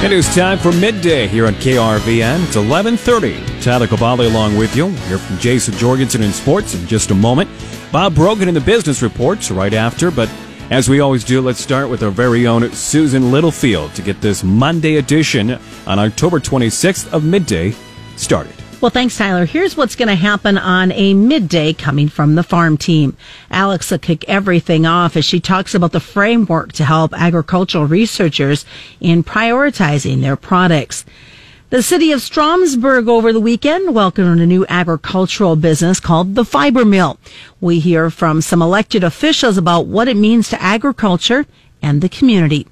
It is time for midday here on KRVN. It's 11:30. Tyler Caballi along with you. We'll hear from Jason Jorgensen in sports in just a moment. Bob Brogan in the business reports right after. But as we always do, let's start with our very own Susan Littlefield to get this Monday edition on October 26th of Midday started. Well, thanks, Tyler. Here's what's going to happen on a midday coming from the farm team. Alex will kick everything off as she talks about the framework to help agricultural researchers in prioritizing their products. The city of Stromsburg over the weekend welcomed a new agricultural business called the Fiber Mill. We hear from some elected officials about what it means to agriculture and the community.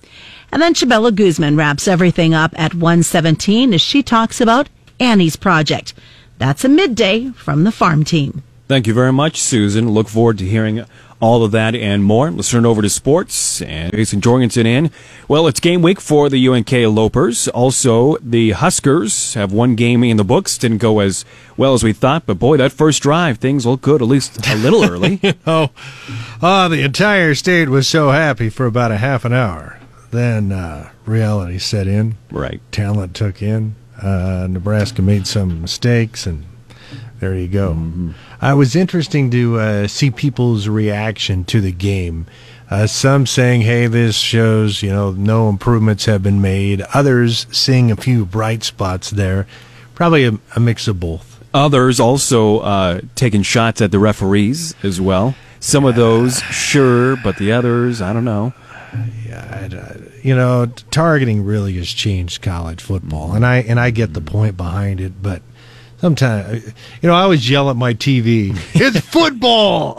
And then Chabella Guzman wraps everything up at 1:17 as she talks about Annie's project. That's a midday from the farm team. Thank you very much, Susan. Look forward to hearing all of that and more. Let's turn over to sports and Jason Jorgensen in. Well, it's game week for the UNK Lopers. Also, the Huskers have one game in the books. Didn't go as well as we thought, but boy, that first drive, things look good, at least a little early. The entire state was so happy for about a half an hour. Then reality set in. Right. Talent took in. Nebraska made some mistakes, and there you go. Mm-hmm. It was interesting to see people's reaction to the game. Some saying, hey, this shows, no improvements have been made. Others seeing a few bright spots there. Probably a mix of both. Others also taking shots at the referees as well. Some of those, sure, but the others, I don't know. Targeting really has changed college football, and I get the point behind it, but sometimes, I always yell at my TV, it's football!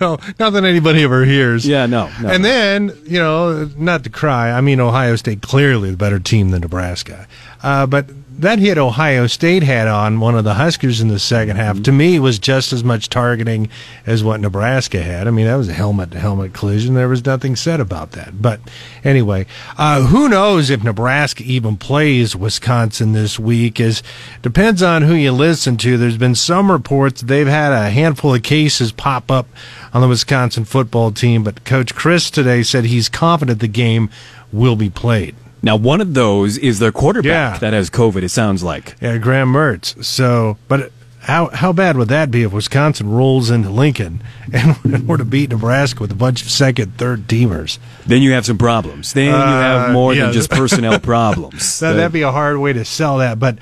Not that anybody ever hears. Yeah, no. And then, not to cry, Ohio State clearly the better team than Nebraska. But that hit Ohio State had on one of the Huskers in the second half, to me, was just as much targeting as what Nebraska had. That was a helmet-to-helmet collision. There was nothing said about that. But anyway, who knows if Nebraska even plays Wisconsin this week? Depends on who you listen to. There's been some reports they've had a handful of cases pop up on the Wisconsin football team, but Coach Chris today said he's confident the game will be played. Now, one of those is their quarterback that has COVID, it sounds like. Yeah, Graham Mertz. So, but how bad would that be if Wisconsin rolls into Lincoln and were to beat Nebraska with a bunch of second, third-teamers? Then you have some problems. Then you have more than just personnel problems. That'd be a hard way to sell that, but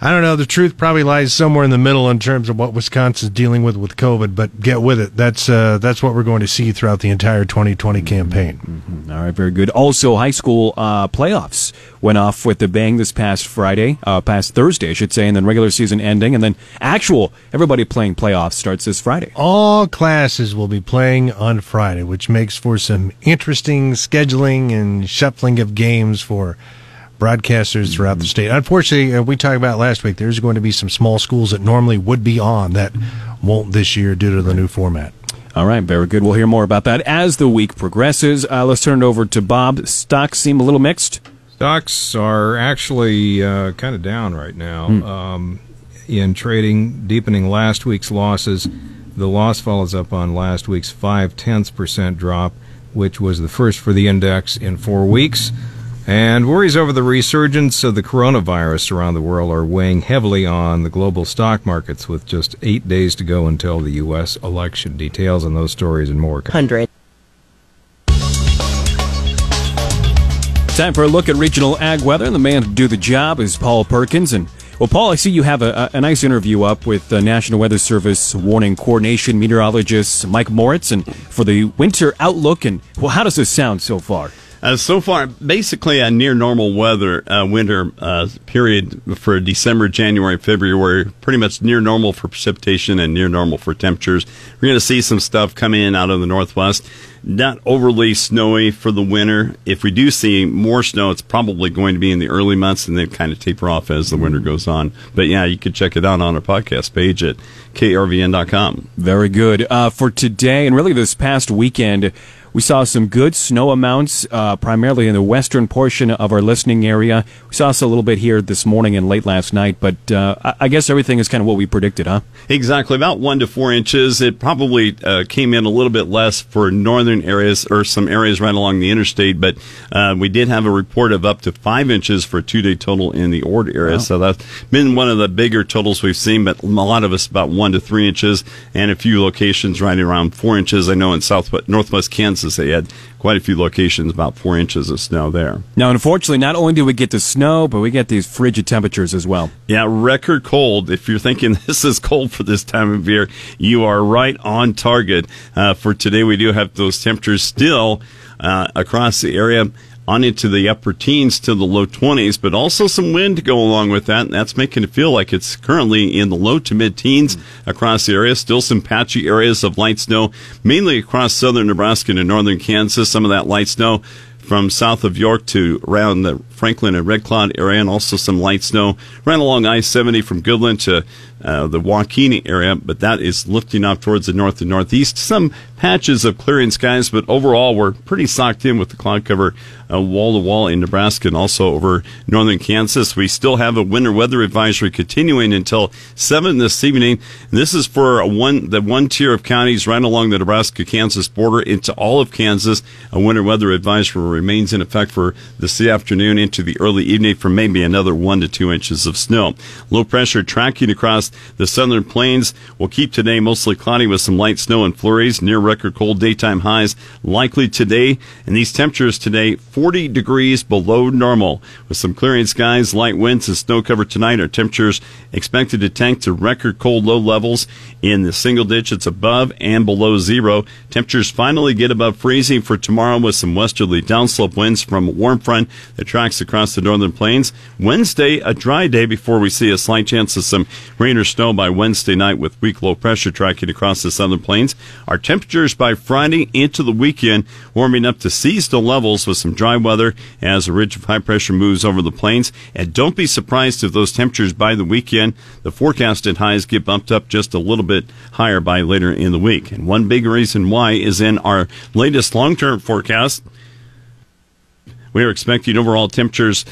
I don't know. The truth probably lies somewhere in the middle in terms of what Wisconsin's dealing with COVID, but get with it. That's what we're going to see throughout the entire 2020 campaign. Mm-hmm. All right, very good. Also, high school playoffs went off with a bang this past Thursday, I should say, and then regular season ending, and then everybody playing playoffs starts this Friday. All classes will be playing on Friday, which makes for some interesting scheduling and shuffling of games for broadcasters throughout the state. Unfortunately, we talked about last week, there's going to be some small schools that normally would be on that won't this year due to the new format. All right, very good. We'll hear more about that as the week progresses. Let's turn it over to Bob. Stocks seem a little mixed. Stocks are actually kind of down right now in trading, deepening last week's losses. The loss follows up on last week's 0.5% drop, which was the first for the index in 4 weeks. And worries over the resurgence of the coronavirus around the world are weighing heavily on the global stock markets with just 8 days to go until the U.S. election. Details on those stories and more. Time for a look at regional ag weather. And the man to do the job is Paul Perkins. And, well, Paul, I see you have a nice interview up with the National Weather Service Warning Coordination Meteorologist Mike Moritz and for the winter outlook. And, well, how does this sound so far? So far, basically a near-normal weather winter period for December, January, February, pretty much near-normal for precipitation and near-normal for temperatures. We're going to see some stuff coming in out of the northwest. Not overly snowy for the winter. If we do see more snow, it's probably going to be in the early months and then kind of taper off as the winter goes on. But, yeah, you can check it out on our podcast page at KRVN.com. Very good. For today and really this past weekend, We saw some good snow amounts, primarily in the western portion of our listening area. We saw us a little bit here this morning and late last night, but I guess everything is kind of what we predicted, huh? Exactly, about 1 to 4 inches. It probably came in a little bit less for northern areas or some areas right along the interstate, but we did have a report of up to 5 inches for a two-day total in the Ord area. Wow. So that's been one of the bigger totals we've seen, but a lot of us about 1 to 3 inches, and a few locations right around 4 inches. I know in northwest Kansas they had quite a few locations about 4 inches of snow there. Now, unfortunately, not only do we get the snow, but we get these frigid temperatures as well. Yeah, record cold. If you're thinking this is cold for this time of year, you are right on target. For today, we do have those temperatures still across the area, on into the upper teens to the low 20s, but also some wind to go along with that, and that's making it feel like it's currently in the low to mid-teens across the area. Still some patchy areas of light snow, mainly across southern Nebraska and northern Kansas. Some of that light snow from south of York to around the Franklin and Red Cloud area, and also some light snow right along I-70 from Goodland to the Waukene area, but that is lifting off towards the north and northeast. Some patches of clearing skies, but overall we're pretty socked in with the cloud cover wall-to-wall in Nebraska and also over northern Kansas. We still have a winter weather advisory continuing until 7 this evening. This is for the one tier of counties right along the Nebraska-Kansas border into all of Kansas. A winter weather advisory remains in effect for this afternoon into the early evening for maybe another 1 to 2 inches of snow. Low pressure tracking across the southern plains will keep today mostly cloudy with some light snow and flurries, near record cold daytime highs likely today. And these temperatures today, 40 degrees below normal. With some clearing skies, light winds, and snow cover tonight, our temperatures expected to tank to record cold low levels in the single digits above and below zero. Temperatures finally get above freezing for tomorrow with some westerly downslope winds from a warm front that tracks across the northern plains. Wednesday, a dry day before we see a slight chance of some rain or snow by Wednesday night with weak low pressure tracking across the southern plains. Our temperatures by Friday into the weekend warming up to seasonal levels with some dry weather as a ridge of high pressure moves over the plains. And don't be surprised if those temperatures by the weekend, the forecasted highs get bumped up just a little bit higher by later in the week. And one big reason why is in our latest long-term forecast, we are expecting overall temperatures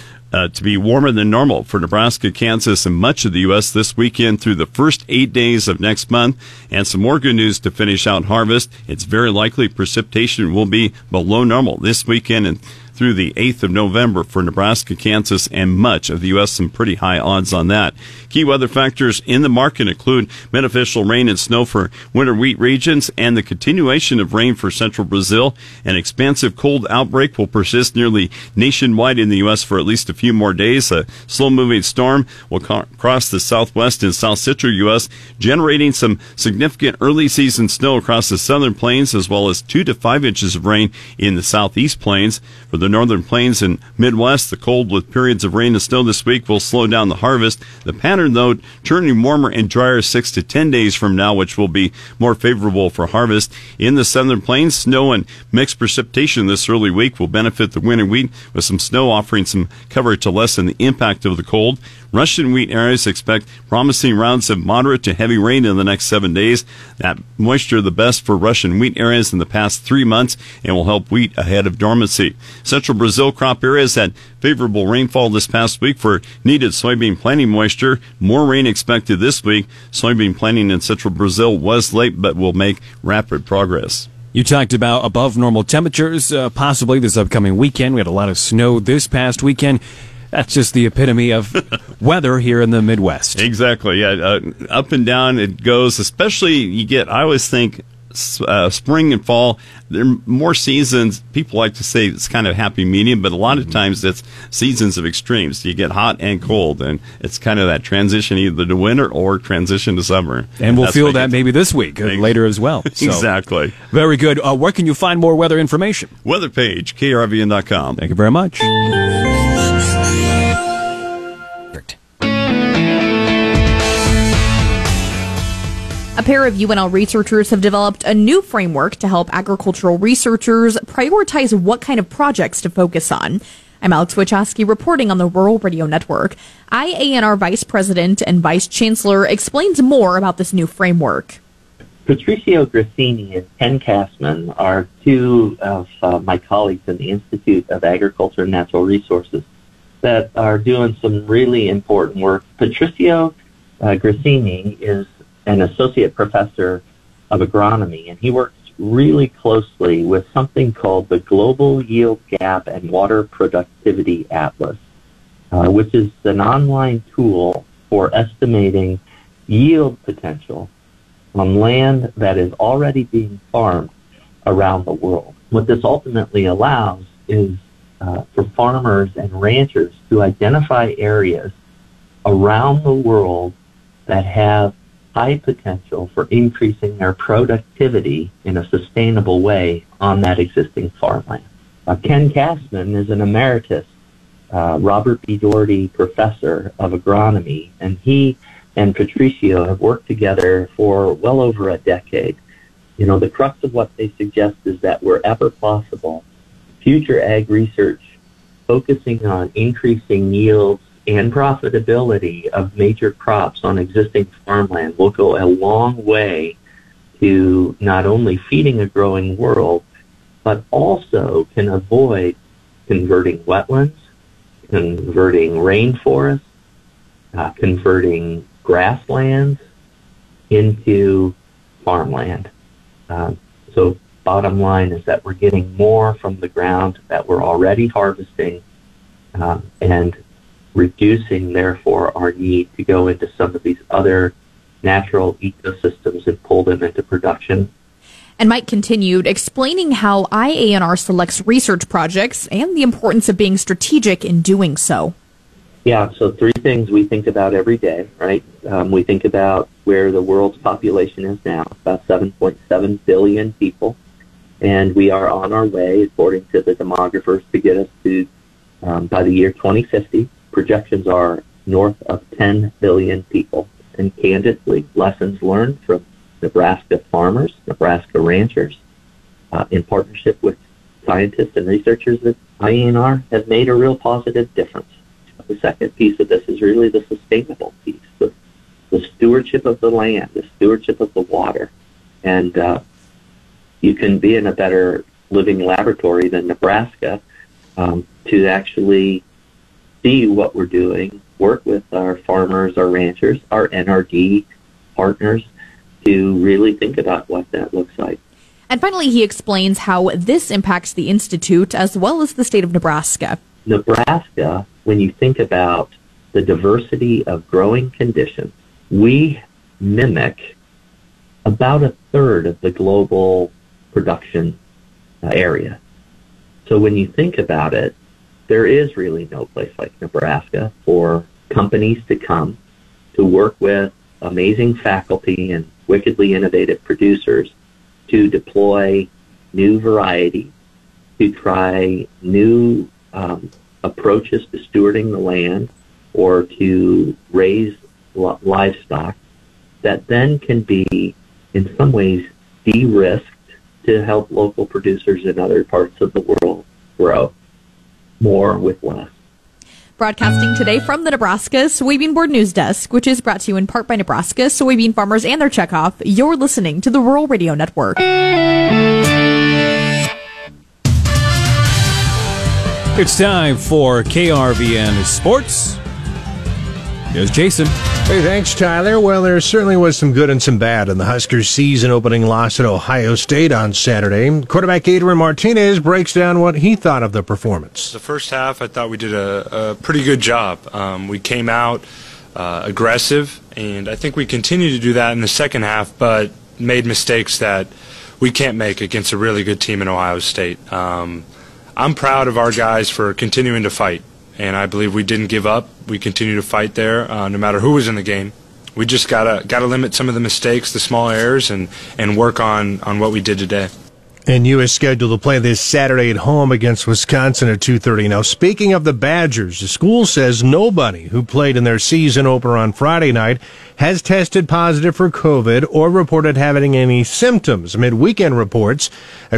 to be warmer than normal for Nebraska, Kansas, and much of the U.S. this weekend through the first 8 days of next month. And some more good news to finish out harvest. It's very likely precipitation will be below normal this weekend and through the 8th of November for Nebraska, Kansas, and much of the U.S. Some pretty high odds on that. Key weather factors in the market include beneficial rain and snow for winter wheat regions and the continuation of rain for central Brazil. An expansive cold outbreak will persist nearly nationwide in the U.S. for at least a few more days. A slow-moving storm will cross the southwest and south central U.S., generating some significant early-season snow across the southern plains, as well as 2 to 5 inches of rain in the southeast plains. For the northern plains and Midwest, the cold with periods of rain and snow this week will slow down the harvest. The pattern, though, turning warmer and drier 6 to 10 days from now, which will be more favorable for harvest. In the southern plains, snow and mixed precipitation this early week will benefit the winter wheat, with some snow offering some cover to lessen the impact of the cold. Russian wheat areas expect promising rounds of moderate to heavy rain in the next 7 days. That moisture the best for Russian wheat areas in the past 3 months and will help wheat ahead of dormancy. Central Brazil crop areas had favorable rainfall this past week for needed soybean planting moisture. More rain expected this week. Soybean planting in central Brazil was late but will make rapid progress. You talked about above normal temperatures, possibly this upcoming weekend. We had a lot of snow this past weekend. That's just the epitome of weather here in the Midwest. Exactly. Yeah, up and down it goes, especially I always think spring and fall, there are more seasons. People like to say it's kind of happy medium, but a lot of times it's seasons of extremes. You get hot and cold, and it's kind of that transition either to winter or transition to summer. And we'll feel that maybe this week and later as well. So. Exactly. Very good. Where can you find more weather information? Weather page, KRVN.com. Thank you very much. A pair of UNL researchers have developed a new framework to help agricultural researchers prioritize what kind of projects to focus on. I'm Alex Wachowski reporting on the Rural Radio Network. IANR Vice President and Vice Chancellor explains more about this new framework. Patricio Grassini and Ken Kastman are two of my colleagues in the Institute of Agriculture and Natural Resources that are doing some really important work. Patricio Grassini is an associate professor of agronomy, and he works really closely with something called the Global Yield Gap and Water Productivity Atlas, which is an online tool for estimating yield potential on land that is already being farmed around the world. What this ultimately allows is for farmers and ranchers to identify areas around the world that have high potential for increasing their productivity in a sustainable way on that existing farmland. Ken Kastman is an emeritus Robert B. Doherty professor of agronomy, and he and Patricio have worked together for well over a decade. You know, the crux of what they suggest is that wherever possible, future ag research focusing on increasing yields and profitability of major crops on existing farmland will go a long way to not only feeding a growing world, but also can avoid converting wetlands, converting rainforests, converting grasslands into farmland. So bottom line is that we're getting more from the ground that we're already harvesting and reducing, therefore, our need to go into some of these other natural ecosystems and pull them into production. And Mike continued, explaining how IANR selects research projects and the importance of being strategic in doing so. Yeah, so three things we think about every day, right? We think about where the world's population is now, about 7.7 billion people. And we are on our way, according to the demographers, to get us to, by the year 2050, projections are north of 10 billion people. And candidly, lessons learned from Nebraska farmers, Nebraska ranchers, in partnership with scientists and researchers at IANR, have made a real positive difference. The second piece of this is really the sustainable piece, the stewardship of the land, the stewardship of the water. And you can be in a better living laboratory than Nebraska to actually see what we're doing, work with our farmers, our ranchers, our NRD partners to really think about what that looks like. And finally, he explains how this impacts the Institute as well as the state of Nebraska. Nebraska, when you think about the diversity of growing conditions, we mimic about a third of the global production area. So when you think about it, there is really no place like Nebraska for companies to come to work with amazing faculty and wickedly innovative producers to deploy new variety, to try new approaches to stewarding the land or to raise livestock that then can be, in some ways, de-risked to help local producers in other parts of the world grow more with less. Broadcasting today from the Nebraska Soybean Board News Desk, which is brought to you in part by Nebraska soybean farmers and their checkoff, you're listening to the Rural Radio Network. It's time for KRVN Sports. Here's Jason. Hey, thanks, Tyler. Well, there certainly was some good and some bad in the Huskers' season-opening loss at Ohio State on Saturday. Quarterback Adrian Martinez breaks down what he thought of the performance. The first half, I thought we did a pretty good job. We came out aggressive, and I think we continued to do that in the second half, but made mistakes that we can't make against a really good team in Ohio State. I'm proud of our guys for continuing to fight, and I believe we didn't give up. We continue to fight there, no matter who was in the game. We just gotta limit some of the mistakes, the small errors, and work on what we did today. And you is scheduled to play this Saturday at home against Wisconsin at 2:30. Now, speaking of the Badgers, the school says nobody who played in their season opener on Friday night has tested positive for COVID or reported having any symptoms. Amid weekend reports,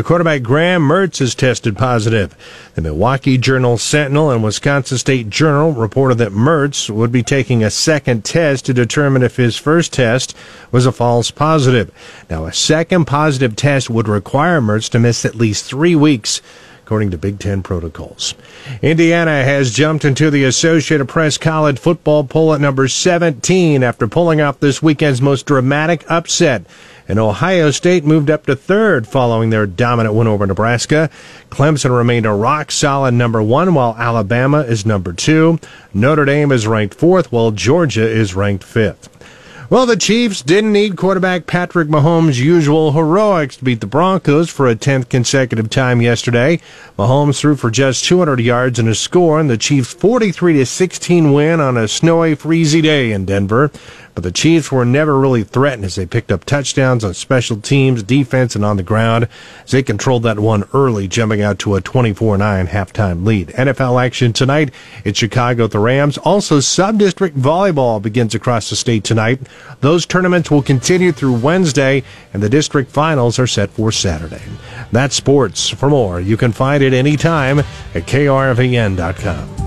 quarterback Graham Mertz has tested positive. The Milwaukee Journal-Sentinel and Wisconsin State Journal reported that Mertz would be taking a second test to determine if his first test was a false positive. Now, a second positive test would require Mertz to miss at least 3 weeks, according to Big Ten protocols. Indiana has jumped into the Associated Press college football poll at number 17 after pulling off this weekend's most dramatic upset. And Ohio State moved up to third following their dominant win over Nebraska. Clemson remained a rock-solid number one, while Alabama is number two. Notre Dame is ranked fourth, while Georgia is ranked fifth. Well, the Chiefs didn't need quarterback Patrick Mahomes' usual heroics to beat the Broncos for a 10th consecutive time yesterday. Mahomes threw for just 200 yards and a score in the Chiefs' 43-16 win on a snowy, freezy day in Denver. But the Chiefs were never really threatened as they picked up touchdowns on special teams, defense, and on the ground, as they controlled that one early, jumping out to a 24-9 halftime lead. NFL action tonight in Chicago at the Rams. Also, sub-district volleyball begins across the state tonight. Those tournaments will continue through Wednesday, and the district finals are set for Saturday. That's sports. For more, you can find it anytime at krvn.com.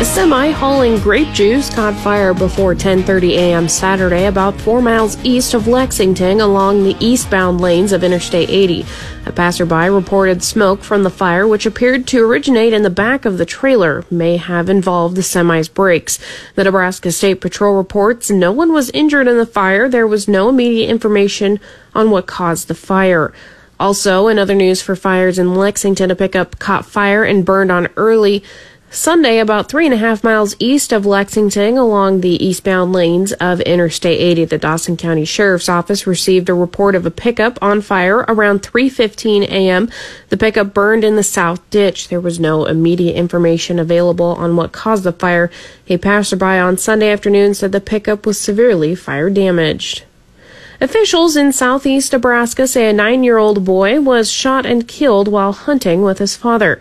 A semi hauling grape juice caught fire before 10:30 a.m. Saturday about 4 miles east of Lexington along the eastbound lanes of Interstate 80. A passerby reported smoke from the fire, which appeared to originate in the back of the trailer, may have involved the semi's brakes. The Nebraska State Patrol reports no one was injured in the fire. There was no immediate information on what caused the fire. Also, in other news for fires in Lexington, a pickup caught fire and burned on early Sunday, about 3.5 miles east of Lexington along the eastbound lanes of Interstate 80. The Dawson County Sheriff's Office received a report of a pickup on fire around 3:15 a.m. The pickup burned in the south ditch. There was no immediate information available on what caused the fire. A passerby on Sunday afternoon said the pickup was severely fire damaged. Officials in southeast Nebraska say a 9-year-old boy was shot and killed while hunting with his father.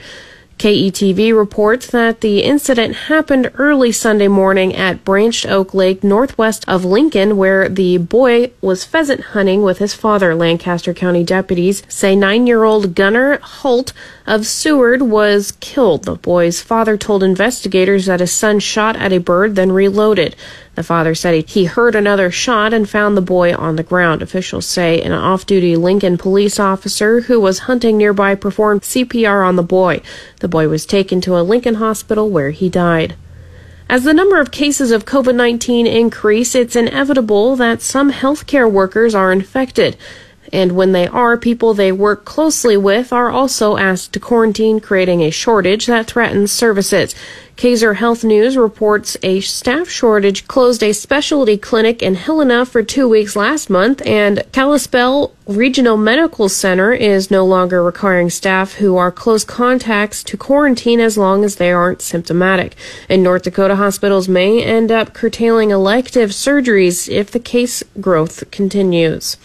KETV reports that the incident happened early Sunday morning at Branched Oak Lake, northwest of Lincoln, where the boy was pheasant hunting with his father. Lancaster County deputies say 9-year-old Gunnar Holt of Seward was killed. The boy's father told investigators that his son shot at a bird, then reloaded. The father said he heard another shot and found the boy on the ground. Officials say an off-duty Lincoln police officer who was hunting nearby performed CPR on the boy. The boy was taken to a Lincoln hospital where he died. As the number of cases of COVID-19 increase, it's inevitable that some healthcare workers are infected. And when they are, people they work closely with are also asked to quarantine, creating a shortage that threatens services. Kaiser Health News reports a staff shortage closed a specialty clinic in Helena for 2 weeks last month, and Kalispell Regional Medical Center is no longer requiring staff who are close contacts to quarantine as long as they aren't symptomatic. In North Dakota, hospitals may end up curtailing elective surgeries if the case growth continues.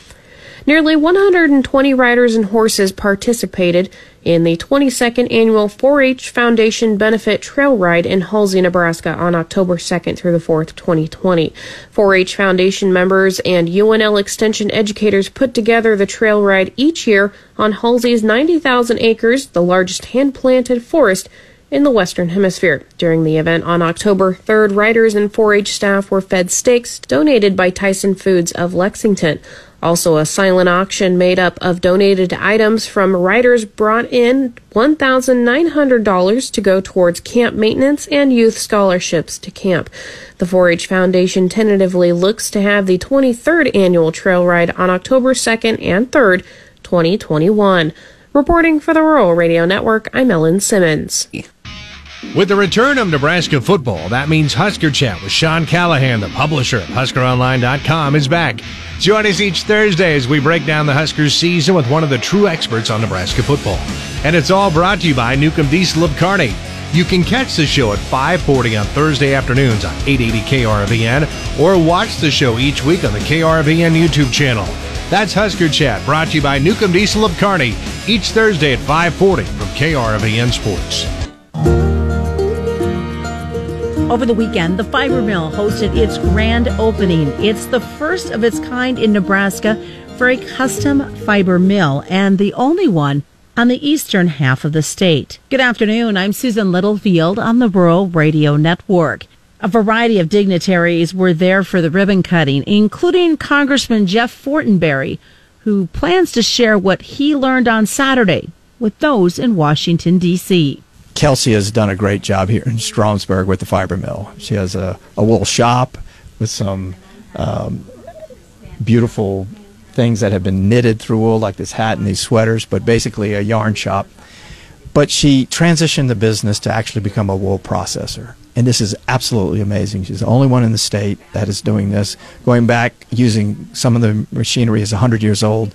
Nearly 120 riders and horses participated in the 22nd annual 4-H Foundation Benefit Trail Ride in Halsey, Nebraska on October 2nd through the 4th, 2020. 4-H Foundation members and UNL Extension educators put together the trail ride each year on Halsey's 90,000 acres, the largest hand-planted forest in the Western Hemisphere. During the event on October 3rd, riders and 4-H staff were fed steaks donated by Tyson Foods of Lexington. Also, a silent auction made up of donated items from riders brought in $1,900 to go towards camp maintenance and youth scholarships to camp. The 4-H Foundation tentatively looks to have the 23rd annual trail ride on October 2nd and 3rd, 2021. Reporting for the Rural Radio Network, I'm Ellen Simmons. With the return of Nebraska football, that means Husker Chat with Sean Callahan, the publisher of HuskerOnline.com, is back. Join us each Thursday as we break down the Huskers' season with one of the true experts on Nebraska football. And it's all brought to you by Newcomb Diesel of Kearney. You can catch the show at 5:40 on Thursday afternoons on 880 KRVN, or watch the show each week on the KRVN YouTube channel. That's Husker Chat, brought to you by Newcomb Diesel of Kearney, each Thursday at 5:40 from KRVN Sports. Over the weekend, the Fiber Mill hosted its grand opening. It's the first of its kind in Nebraska for a custom fiber mill, and the only one on the eastern half of the state. Good afternoon. I'm Susan Littlefield on the Rural Radio Network. A variety of dignitaries were there for the ribbon cutting, including Congressman Jeff Fortenberry, who plans to share what he learned on Saturday with those in Washington, D.C. Kelsey has done a great job here in Stromsburg with the fiber mill. She has a little shop with some beautiful things that have been knitted through wool, like this hat and these sweaters, but basically a yarn shop. But she transitioned the business to actually become a wool processor. And this is absolutely amazing. She's the only one in the state that is doing this, going back, using some of the machinery is 100 years old.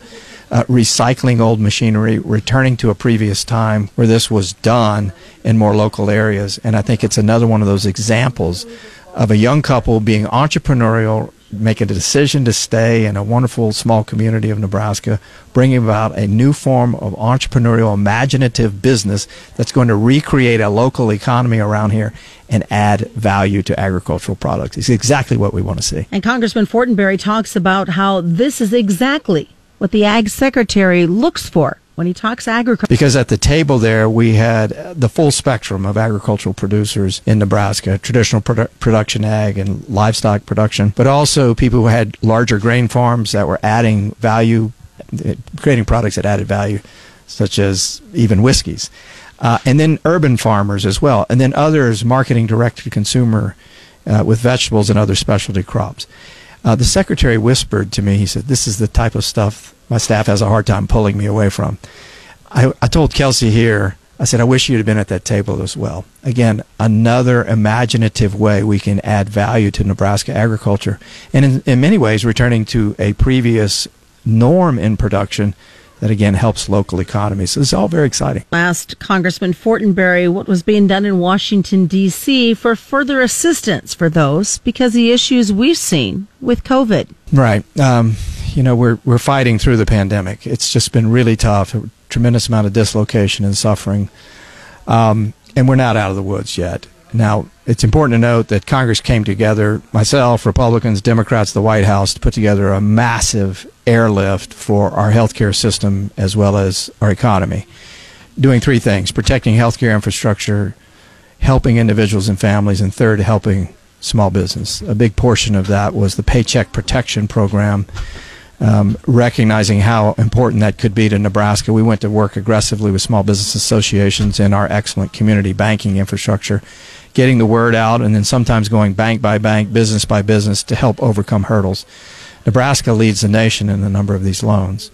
Recycling old machinery, returning to a previous time where this was done in more local areas. And I think it's another one of those examples of a young couple being entrepreneurial, making a decision to stay in a wonderful small community of Nebraska, bringing about a new form of entrepreneurial, imaginative business that's going to recreate a local economy around here and add value to agricultural products. It's exactly what we want to see. And Congressman Fortenberry talks about how this is exactly what the Ag Secretary looks for when he talks agriculture. Because at the table there, we had the full spectrum of agricultural producers in Nebraska, traditional production ag and livestock production, but also people who had larger grain farms that were adding value, creating products that added value, such as even whiskeys. And then urban farmers as well, and then others marketing direct to consumer with vegetables and other specialty crops. The secretary whispered to me, he said, "This is the type of stuff my staff has a hard time pulling me away from." I told Kelsey here, I said, "I wish you'd have been at that table as well." Again, another imaginative way we can add value to Nebraska agriculture. And in many ways, returning to a previous norm in production that, again, helps local economies. So it's all very exciting. Last, Congressman Fortenberry, what was being done in Washington, D.C. for further assistance for those because the issues we've seen with COVID. Right. We're fighting through the pandemic. It's just been really tough, a tremendous amount of dislocation and suffering. And we're not out of the woods yet. Now, it's important to note that Congress came together, myself, Republicans, Democrats, the White House, to put together a massive airlift for our healthcare system as well as our economy, doing three things: protecting healthcare infrastructure, helping individuals and families, and third, helping small business. A big portion of that was the Paycheck Protection Program, recognizing how important that could be to Nebraska. We went to work aggressively with small business associations and our excellent community banking infrastructure, getting the word out, and then sometimes going bank by bank, business by business, to help overcome hurdles. Nebraska leads the nation in the number of these loans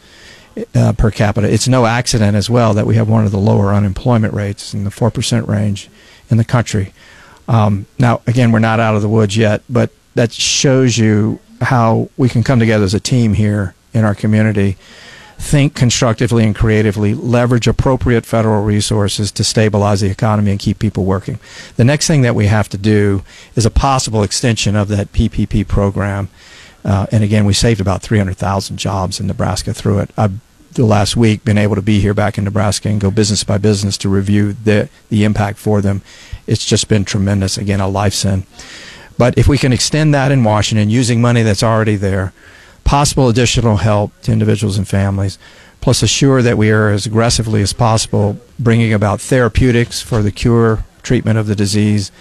per capita. It's no accident as well that we have one of the lower unemployment rates in the 4% range in the country. Now, again, we're not out of the woods yet, but that shows you how we can come together as a team here in our community, think constructively and creatively, leverage appropriate federal resources to stabilize the economy and keep people working. The next thing that we have to do is a possible extension of that PPP program. And again, we saved about 300,000 jobs in Nebraska through it. I've, the last week, been able to be here back in Nebraska and go business by business to review the impact for them. It's just been tremendous. Again, a life send. But if we can extend that in Washington using money that's already there, possible additional help to individuals and families, plus assure that we are as aggressively as possible bringing about therapeutics for the cure, treatment of the disease,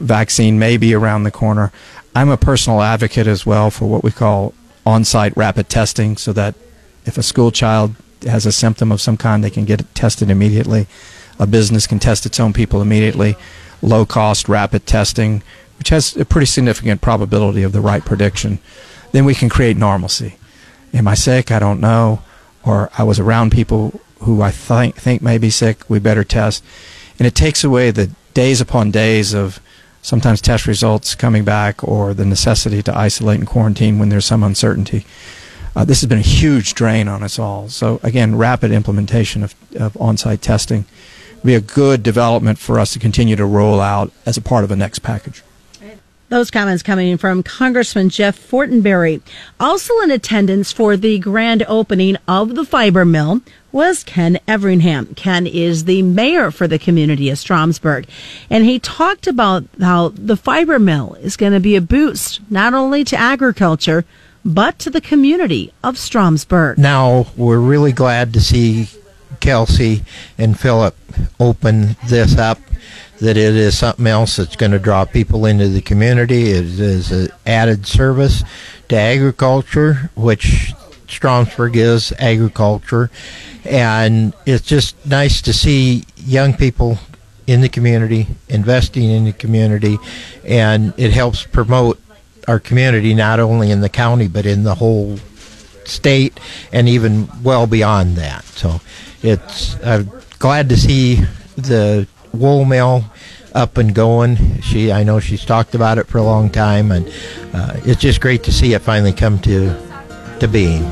vaccine may be around the corner. I'm a personal advocate as well for what we call on-site rapid testing, so that if a school child has a symptom of some kind, they can get it tested immediately. A business can test its own people immediately. Low-cost rapid testing, which has a pretty significant probability of the right prediction. Then we can create normalcy. Am I sick? I don't know. Or I was around people who I think may be sick. We better test. And it takes away the days upon days of sometimes test results coming back or the necessity to isolate and quarantine when there's some uncertainty. This has been a huge drain on us all. So, again, rapid implementation of on-site testing would be a good development for us to continue to roll out as a part of the next package. Those comments coming from Congressman Jeff Fortenberry. Also in attendance for the grand opening of the Fiber Mill was Ken Everingham. Ken is the mayor for the community of Stromsburg, and he talked about how the Fiber Mill is going to be a boost not only to agriculture, but to the community of Stromsburg. Now, we're really glad to see Kelsey and Philip open this up, that it is something else that's going to draw people into the community. It is an added service to agriculture, which Stromsburg is agriculture, and it's just nice to see young people in the community, investing in the community, and it helps promote our community not only in the county but in the whole state and even well beyond that. So it's glad to see the wool mill up and going. I know she's talked about it for a long time, and it's just great to see it finally come to being.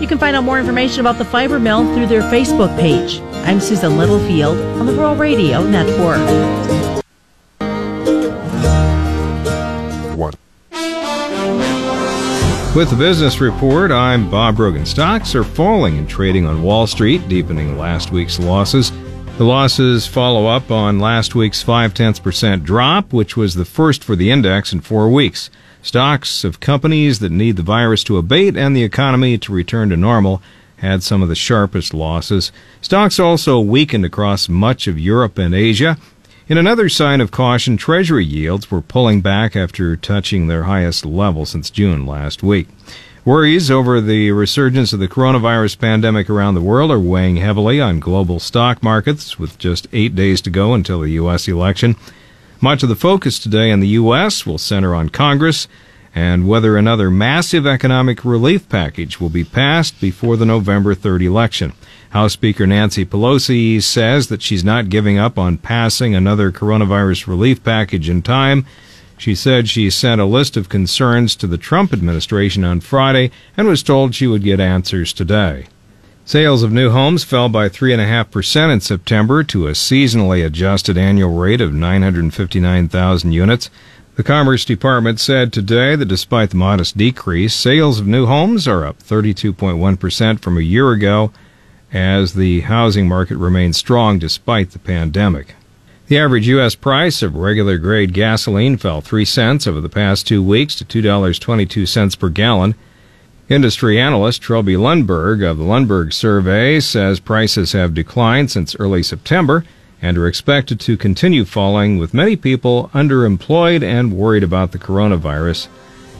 You can find out more information about the Fiber Mill through their Facebook page. I'm Susan Littlefield on the Rural Radio Network. With the Business Report, I'm Bob Brogan. Stocks are falling and trading on Wall Street, deepening last week's losses. The losses follow up on last week's 0.5% drop, which was the first for the index in 4 weeks. Stocks of companies that need the virus to abate and the economy to return to normal had some of the sharpest losses. Stocks also weakened across much of Europe and Asia. In another sign of caution, Treasury yields were pulling back after touching their highest level since June last week. Worries over the resurgence of the coronavirus pandemic around the world are weighing heavily on global stock markets, with just 8 days to go until the U.S. election. Much of the focus today in the U.S. will center on Congress and whether another massive economic relief package will be passed before the November 3rd election. House Speaker Nancy Pelosi says that she's not giving up on passing another coronavirus relief package in time. She said she sent a list of concerns to the Trump administration on Friday and was told she would get answers today. Sales of new homes fell by 3.5% in September to a seasonally adjusted annual rate of 959,000 units. The Commerce Department said today that despite the modest decrease, sales of new homes are up 32.1% from a year ago, as the housing market remains strong despite the pandemic. The average U.S. price of regular-grade gasoline fell 3 cents over the past 2 weeks to $2.22 per gallon. Industry analyst Trelby Lundberg of the Lundberg Survey says prices have declined since early September and are expected to continue falling, with many people underemployed and worried about the coronavirus.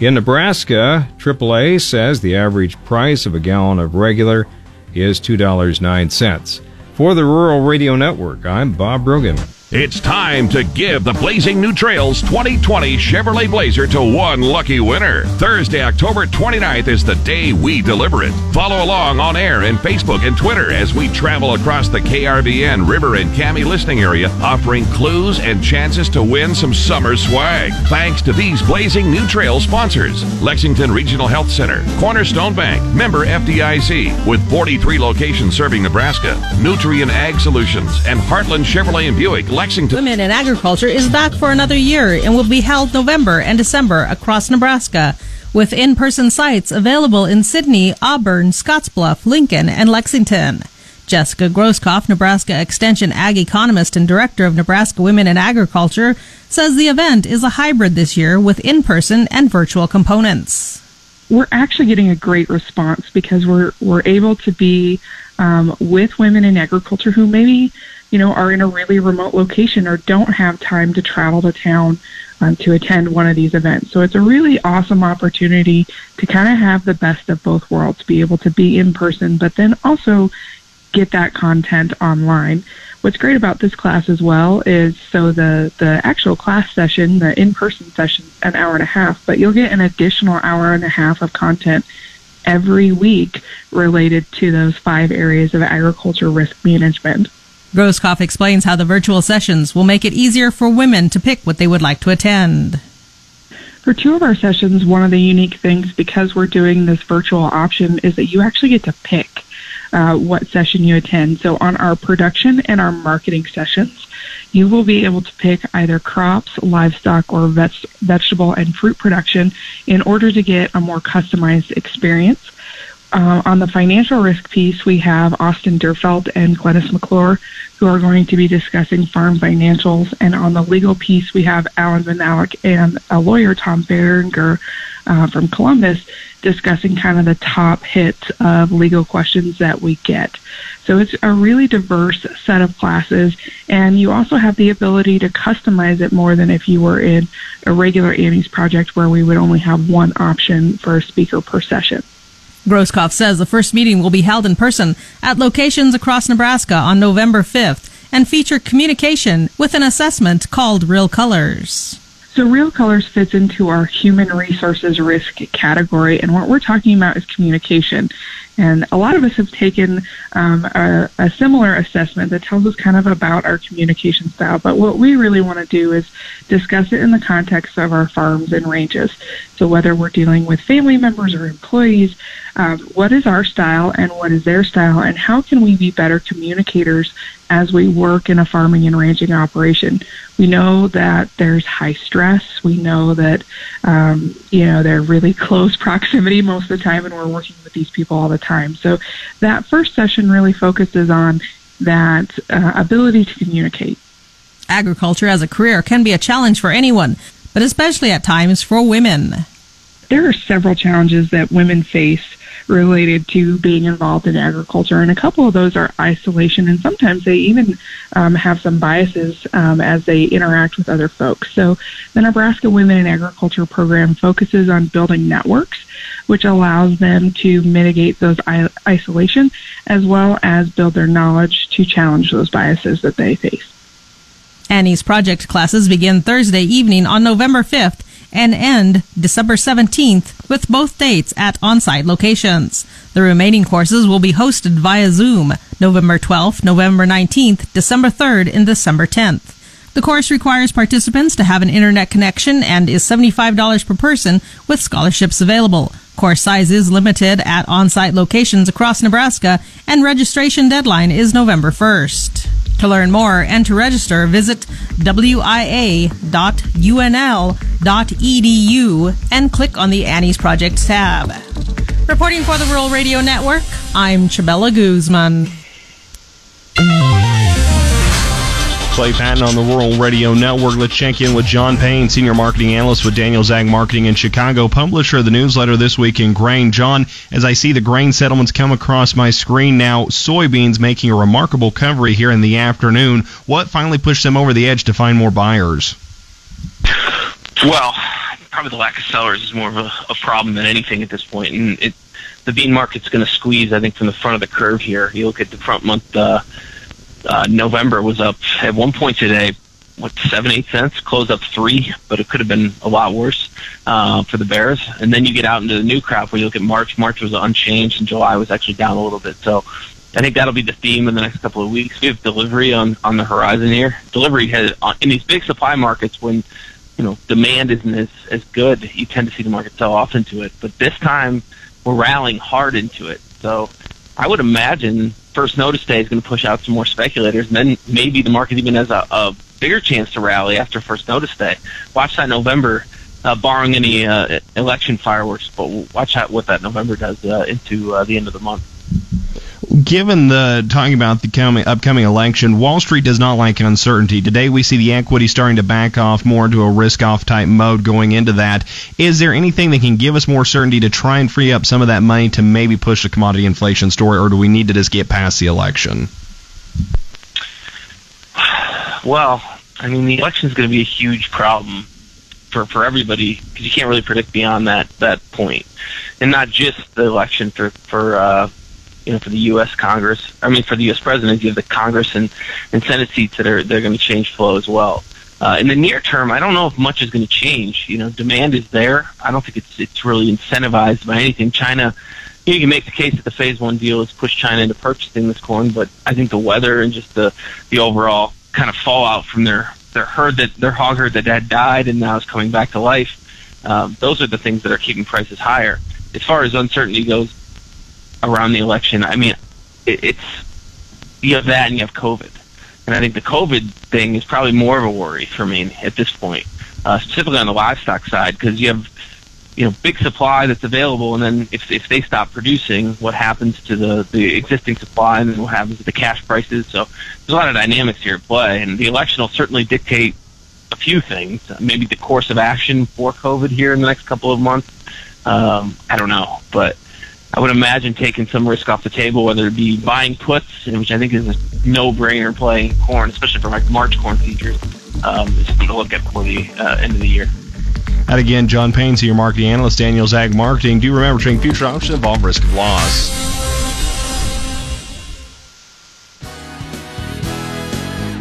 In Nebraska, AAA says the average price of a gallon of regular is $2.09. For the Rural Radio Network, I'm Bob Brogan. It's time to give the Blazing New Trails 2020 Chevrolet Blazer to one lucky winner. Thursday, October 29th is the day we deliver it. Follow along on air and Facebook and Twitter as we travel across the KRVN River and Cami listening area, offering clues and chances to win some summer swag. Thanks to these Blazing New Trails sponsors: Lexington Regional Health Center, Cornerstone Bank, member FDIC, with 43 locations serving Nebraska, Nutrient Ag Solutions, and Heartland Chevrolet and Buick, Lexington. Women in Agriculture is back for another year and will be held November and December across Nebraska, with in-person sites available in Sidney, Auburn, Scottsbluff, Lincoln, and Lexington. Jessica Groskopf, Nebraska Extension Ag Economist and Director of Nebraska Women in Agriculture, says the event is a hybrid this year with in-person and virtual components. We're actually getting a great response because we're able to be with women in agriculture who maybe are in a really remote location or don't have time to travel to town to attend one of these events. So it's a really awesome opportunity to kind of have the best of both worlds, be able to be in person, but then also get that content online. What's great about this class as well is the actual class session, the in-person session, an hour and a half, but you'll get an additional hour and a half of content every week related to those 5 areas of agriculture risk management. Groskopf explains how the virtual sessions will make it easier for women to pick what they would like to attend. For 2 of our sessions, one of the unique things, because we're doing this virtual option, is that you actually get to pick. what session you attend. So on our production and our marketing sessions, you will be able to pick either crops, livestock, or vegetable and fruit production in order to get a more customized experience. On the financial risk piece, we have Austin Derfeld and Glennis McClure, who are going to be discussing farm financials. And on the legal piece, we have Alan Van Alec and a lawyer, Tom Berenger, from Columbus, discussing kind of the top hits of legal questions that we get. So it's a really diverse set of classes, and you also have the ability to customize it more than if you were in a regular Annie's project where we would only have one option for a speaker per session. Groskopf says the first meeting will be held in person at locations across Nebraska on November 5th and feature communication with an assessment called Real Colors. So Real Colors fits into our human resources risk category, and what we're talking about is communication. And a lot of us have taken a similar assessment that tells us kind of about our communication style. But what we really want to do is discuss it in the context of our farms and ranges. So whether we're dealing with family members or employees, what is our style and what is their style, and how can we be better communicators as we work in a farming and ranching operation? We know that there's high stress. We know that, they're really close proximity most of the time, and we're working with these people all the time. So that first session really focuses on that ability to communicate. Agriculture as a career can be a challenge for anyone, but especially at times for women. There are several challenges that women face related to being involved in agriculture, and a couple of those are isolation, and sometimes they even have some biases as they interact with other folks. So the Nebraska Women in Agriculture program focuses on building networks, which allows them to mitigate those isolation as well as build their knowledge to challenge those biases that they face. Annie's project classes begin Thursday evening on November 5th and end December 17th, with both dates at on-site locations. The remaining courses will be hosted via Zoom November 12th, November 19th, December 3rd, and December 10th. The course requires participants to have an internet connection and is $75 per person, with scholarships available. Course size is limited at on-site locations across Nebraska, and registration deadline is November 1st. To learn more and to register, visit wia.unl.edu and click on the Annie's Projects tab. Reporting for the Rural Radio Network, I'm Chabella Guzman. Clay Patton on the Rural Radio Network. Let's check in with John Payne, Senior Marketing Analyst with Daniels Ag Marketing in Chicago, publisher of the newsletter This Week in Grain. John, as I see the grain settlements come across my screen now, soybeans making a remarkable recovery here in the afternoon. What finally pushed them over the edge to find more buyers? Well, probably the lack of sellers is more of a problem than anything at this point. And the bean market's going to squeeze, I think, from the front of the curve here. You look at the front month, November was up at one point today, 7-8 cents, closed up 3, but it could have been a lot worse for the bears. And then you get out into the new crop where you look at March was unchanged, and July was actually down a little bit. So I think that'll be the theme in the next couple of weeks. We have delivery on the horizon here. Delivery has, in these big supply markets, when demand isn't as good, you tend to see the market sell off into it. But this time we're rallying hard into it. So I would imagine first notice day is going to push out some more speculators, and then maybe the market even has a bigger chance to rally after first notice day. Watch that November, barring any election fireworks, but watch out what that November does into the end of the month. Given the talking about the upcoming election, Wall Street does not like uncertainty. Today we see the equity starting to back off more into a risk-off type mode going into that. Is there anything that can give us more certainty to try and free up some of that money to maybe push the commodity inflation story, or do we need to just get past the election? Well, I mean, the election is going to be a huge problem for everybody, because you can't really predict beyond that point. And not just the election for the U.S. Congress. I mean, for the U.S. President, you have the Congress and Senate seats that they're going to change flow as well. In the near term, I don't know if much is going to change. Demand is there. I don't think it's really incentivized by anything. China, you can make the case that the Phase 1 deal has pushed China into purchasing this corn, but I think the weather and just the overall kind of fallout from their hog herd that had died and now is coming back to life, those are the things that are keeping prices higher. As far as uncertainty goes, around the election, I mean, it's you have that and you have COVID. And I think the COVID thing is probably more of a worry for me at this point, specifically on the livestock side, because you have big supply that's available, and then if they stop producing, what happens to the existing supply, and then what happens to the cash prices? So there's a lot of dynamics here at play, and the election will certainly dictate a few things, maybe the course of action for COVID here in the next couple of months. I don't know, but I would imagine taking some risk off the table, whether it be buying puts, which I think is a no-brainer, playing corn, especially for March corn futures, is something to look at before the end of the year. And again, John Payne's here, marketing analyst, Daniels Ag Marketing. Do remember, trading future options involve risk of loss.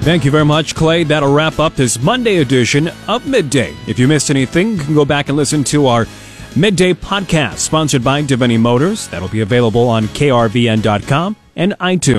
Thank you very much, Clay. That'll wrap up this Monday edition of Midday. If you missed anything, you can go back and listen to our Midday podcast, sponsored by Divinity Motors. That'll be available on krvn.com and iTunes.